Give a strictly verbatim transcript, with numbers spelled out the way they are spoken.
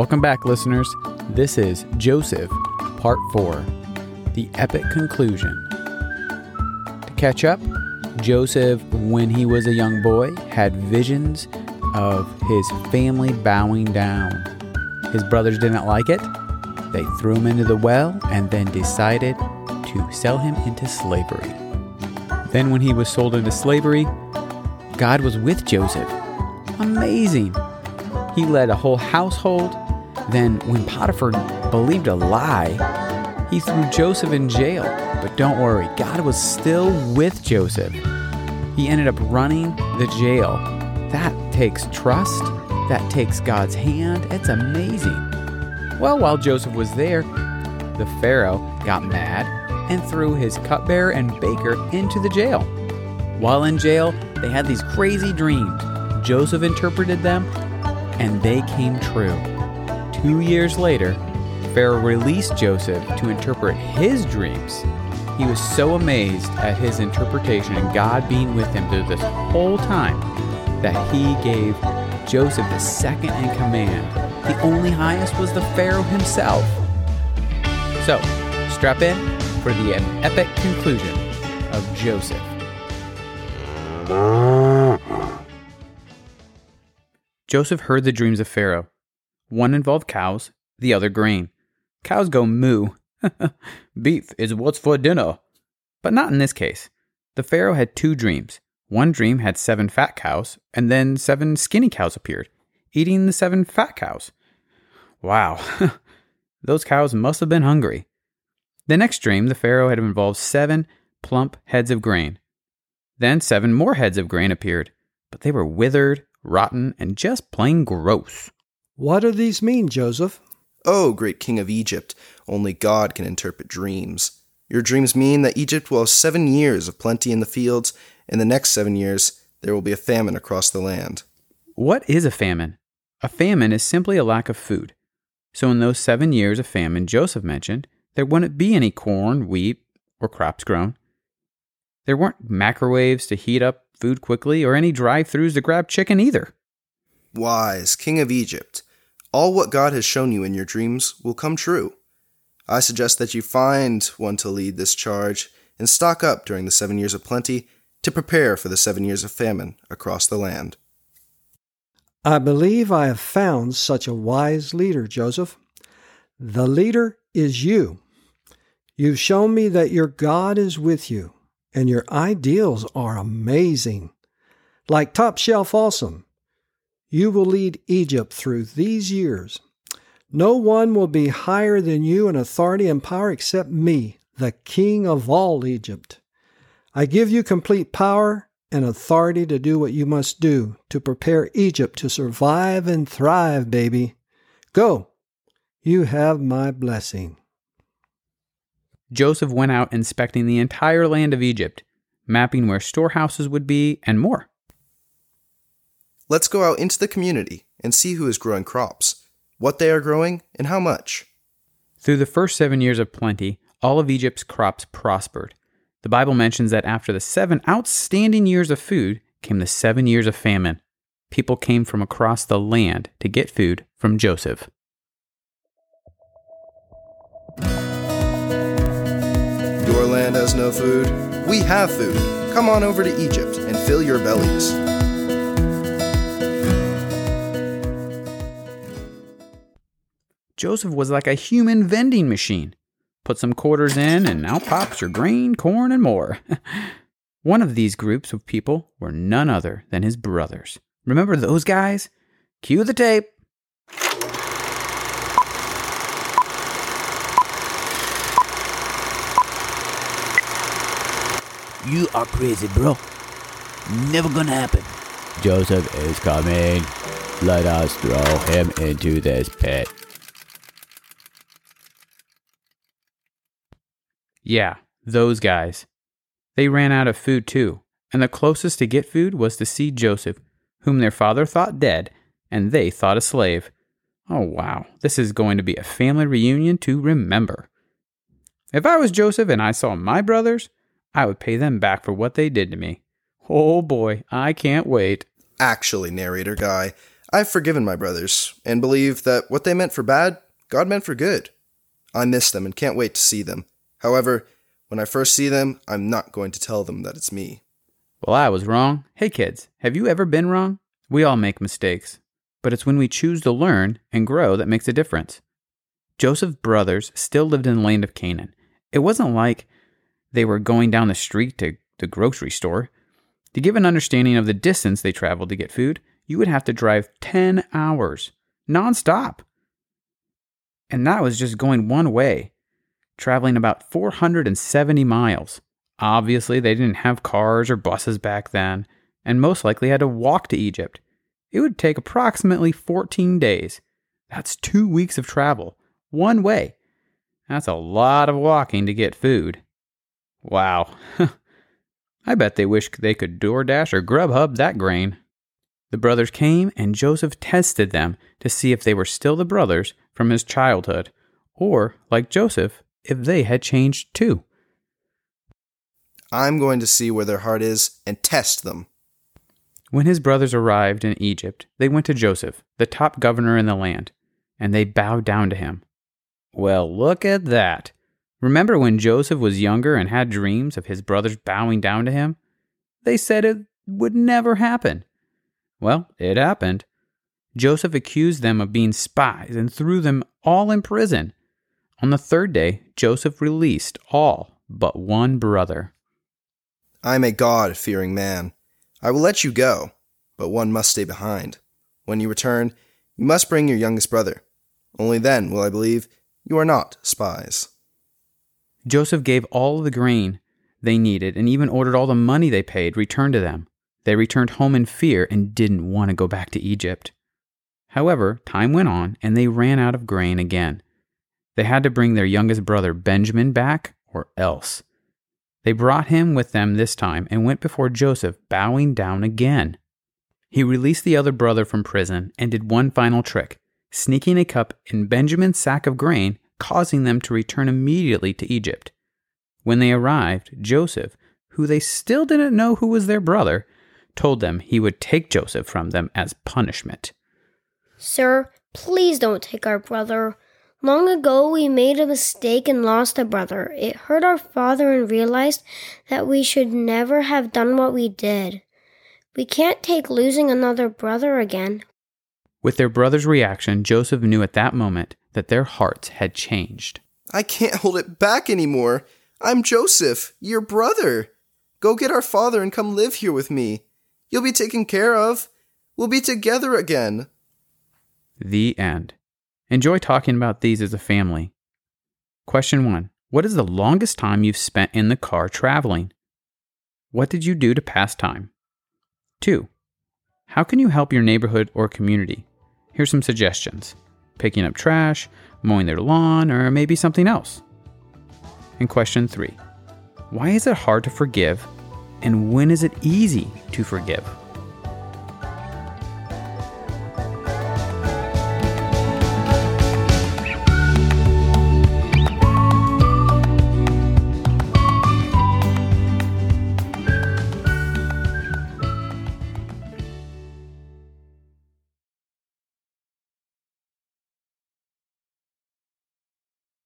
Welcome back, listeners. This is Joseph, Part four, The Epic Conclusion. To catch up, Joseph, when he was a young boy, had visions of his family bowing down. His brothers didn't like it. They threw him into the well and then decided to sell him into slavery. Then when he was sold into slavery, God was with Joseph. Amazing. He led a whole household. Then when Potiphar believed a lie, he threw Joseph in jail. But don't worry, God was still with Joseph. He ended up running the jail. That takes trust. That takes God's hand. It's amazing. Well, while Joseph was there, the Pharaoh got mad and threw his cupbearer and baker into the jail. While in jail, they had these crazy dreams. Joseph interpreted them, and they came true. Two years later, Pharaoh released Joseph to interpret his dreams. He was so amazed at his interpretation and God being with him through this whole time that he gave Joseph the second in command. The only highest was the Pharaoh himself. So, strap in for the epic conclusion of Joseph. Joseph heard the dreams of Pharaoh. One involved cows, the other grain. Cows go moo. Beef is what's for dinner. But not in this case. The Pharaoh had two dreams. One dream had seven fat cows, and then seven skinny cows appeared, eating the seven fat cows. Wow, those cows must have been hungry. The next dream, the Pharaoh had involved seven plump heads of grain. Then seven more heads of grain appeared, but they were withered, rotten, and just plain gross. What do these mean, Joseph? Oh, great king of Egypt, only God can interpret dreams. Your dreams mean that Egypt will have seven years of plenty in the fields, and the next seven years there will be a famine across the land. What is a famine? A famine is simply a lack of food. So in those seven years of famine Joseph mentioned, there wouldn't be any corn, wheat, or crops grown. There weren't microwaves to heat up food quickly or any drive-thrus to grab chicken either. Wise king of Egypt, all what God has shown you in your dreams will come true. I suggest that you find one to lead this charge and stock up during the seven years of plenty to prepare for the seven years of famine across the land. I believe I have found such a wise leader, Joseph. The leader is you. You've shown me that your God is with you, and your ideals are amazing, like top shelf awesome. You will lead Egypt through these years. No one will be higher than you in authority and power except me, the king of all Egypt. I give you complete power and authority to do what you must do to prepare Egypt to survive and thrive, baby. Go. You have my blessing. Joseph went out inspecting the entire land of Egypt, mapping where storehouses would be and more. Let's go out into the community and see who is growing crops, what they are growing, and how much. Through the first seven years of plenty, all of Egypt's crops prospered. The Bible mentions that after the seven outstanding years of food came the seven years of famine. People came from across the land to get food from Joseph. Your land has no food. We have food. Come on over to Egypt and fill your bellies. Joseph was like a human vending machine. Put some quarters in, and now pops your grain, corn, and more. One of these groups of people were none other than his brothers. Remember those guys? Cue the tape. You are crazy, bro. Never gonna happen. Joseph is coming. Let us throw him into this pit. Yeah, those guys. They ran out of food too, and the closest to get food was to see Joseph, whom their father thought dead, and they thought a slave. Oh wow, this is going to be a family reunion to remember. If I was Joseph and I saw my brothers, I would pay them back for what they did to me. Oh boy, I can't wait. Actually, narrator guy, I've forgiven my brothers and believe that what they meant for bad, God meant for good. I miss them and can't wait to see them. However, when I first see them, I'm not going to tell them that it's me. Well, I was wrong. Hey kids, have you ever been wrong? We all make mistakes, but it's when we choose to learn and grow that makes a difference. Joseph's brothers still lived in the land of Canaan. It wasn't like they were going down the street to the grocery store. To give an understanding of the distance they traveled to get food, you would have to drive ten hours, nonstop. And that was just going one way, traveling about four hundred seventy miles. Obviously, they didn't have cars or buses back then, and most likely had to walk to Egypt. It would take approximately fourteen days. That's two weeks of travel, one way. That's a lot of walking to get food. Wow. I bet they wish they could DoorDash or Grubhub that grain. The brothers came, and Joseph tested them to see if they were still the brothers from his childhood, or, like Joseph, if they had changed too. I'm going to see where their heart is and test them. When his brothers arrived in Egypt, they went to Joseph, the top governor in the land, and they bowed down to him. Well, look at that. Remember when Joseph was younger and had dreams of his brothers bowing down to him? They said it would never happen. Well, it happened. Joseph accused them of being spies and threw them all in prison. On the third day, Joseph released all but one brother. I am a God-fearing man. I will let you go, but one must stay behind. When you return, you must bring your youngest brother. Only then will I believe you are not spies. Joseph gave all the grain they needed and even ordered all the money they paid returned to them. They returned home in fear and didn't want to go back to Egypt. However, time went on and they ran out of grain again. They had to bring their youngest brother Benjamin back or else. They brought him with them this time and went before Joseph, bowing down again. He released the other brother from prison and did one final trick, sneaking a cup in Benjamin's sack of grain, causing them to return immediately to Egypt. When they arrived, Joseph, who they still didn't know who was their brother, told them he would take Joseph from them as punishment. Sir, please don't take our brother. Long ago we made a mistake and lost a brother. It hurt our father and realized that we should never have done what we did. We can't take losing another brother again. With their brother's reaction, Joseph knew at that moment that their hearts had changed. I can't hold it back anymore. I'm Joseph, your brother. Go get our father and come live here with me. You'll be taken care of. We'll be together again. The end. Enjoy talking about these as a family. Question one. What is the longest time you've spent in the car traveling? What did you do to pass time? Two. How can you help your neighborhood or community? Here's some suggestions. Picking up trash, mowing their lawn, or maybe something else. And question three. Why is it hard to forgive? And when is it easy to forgive?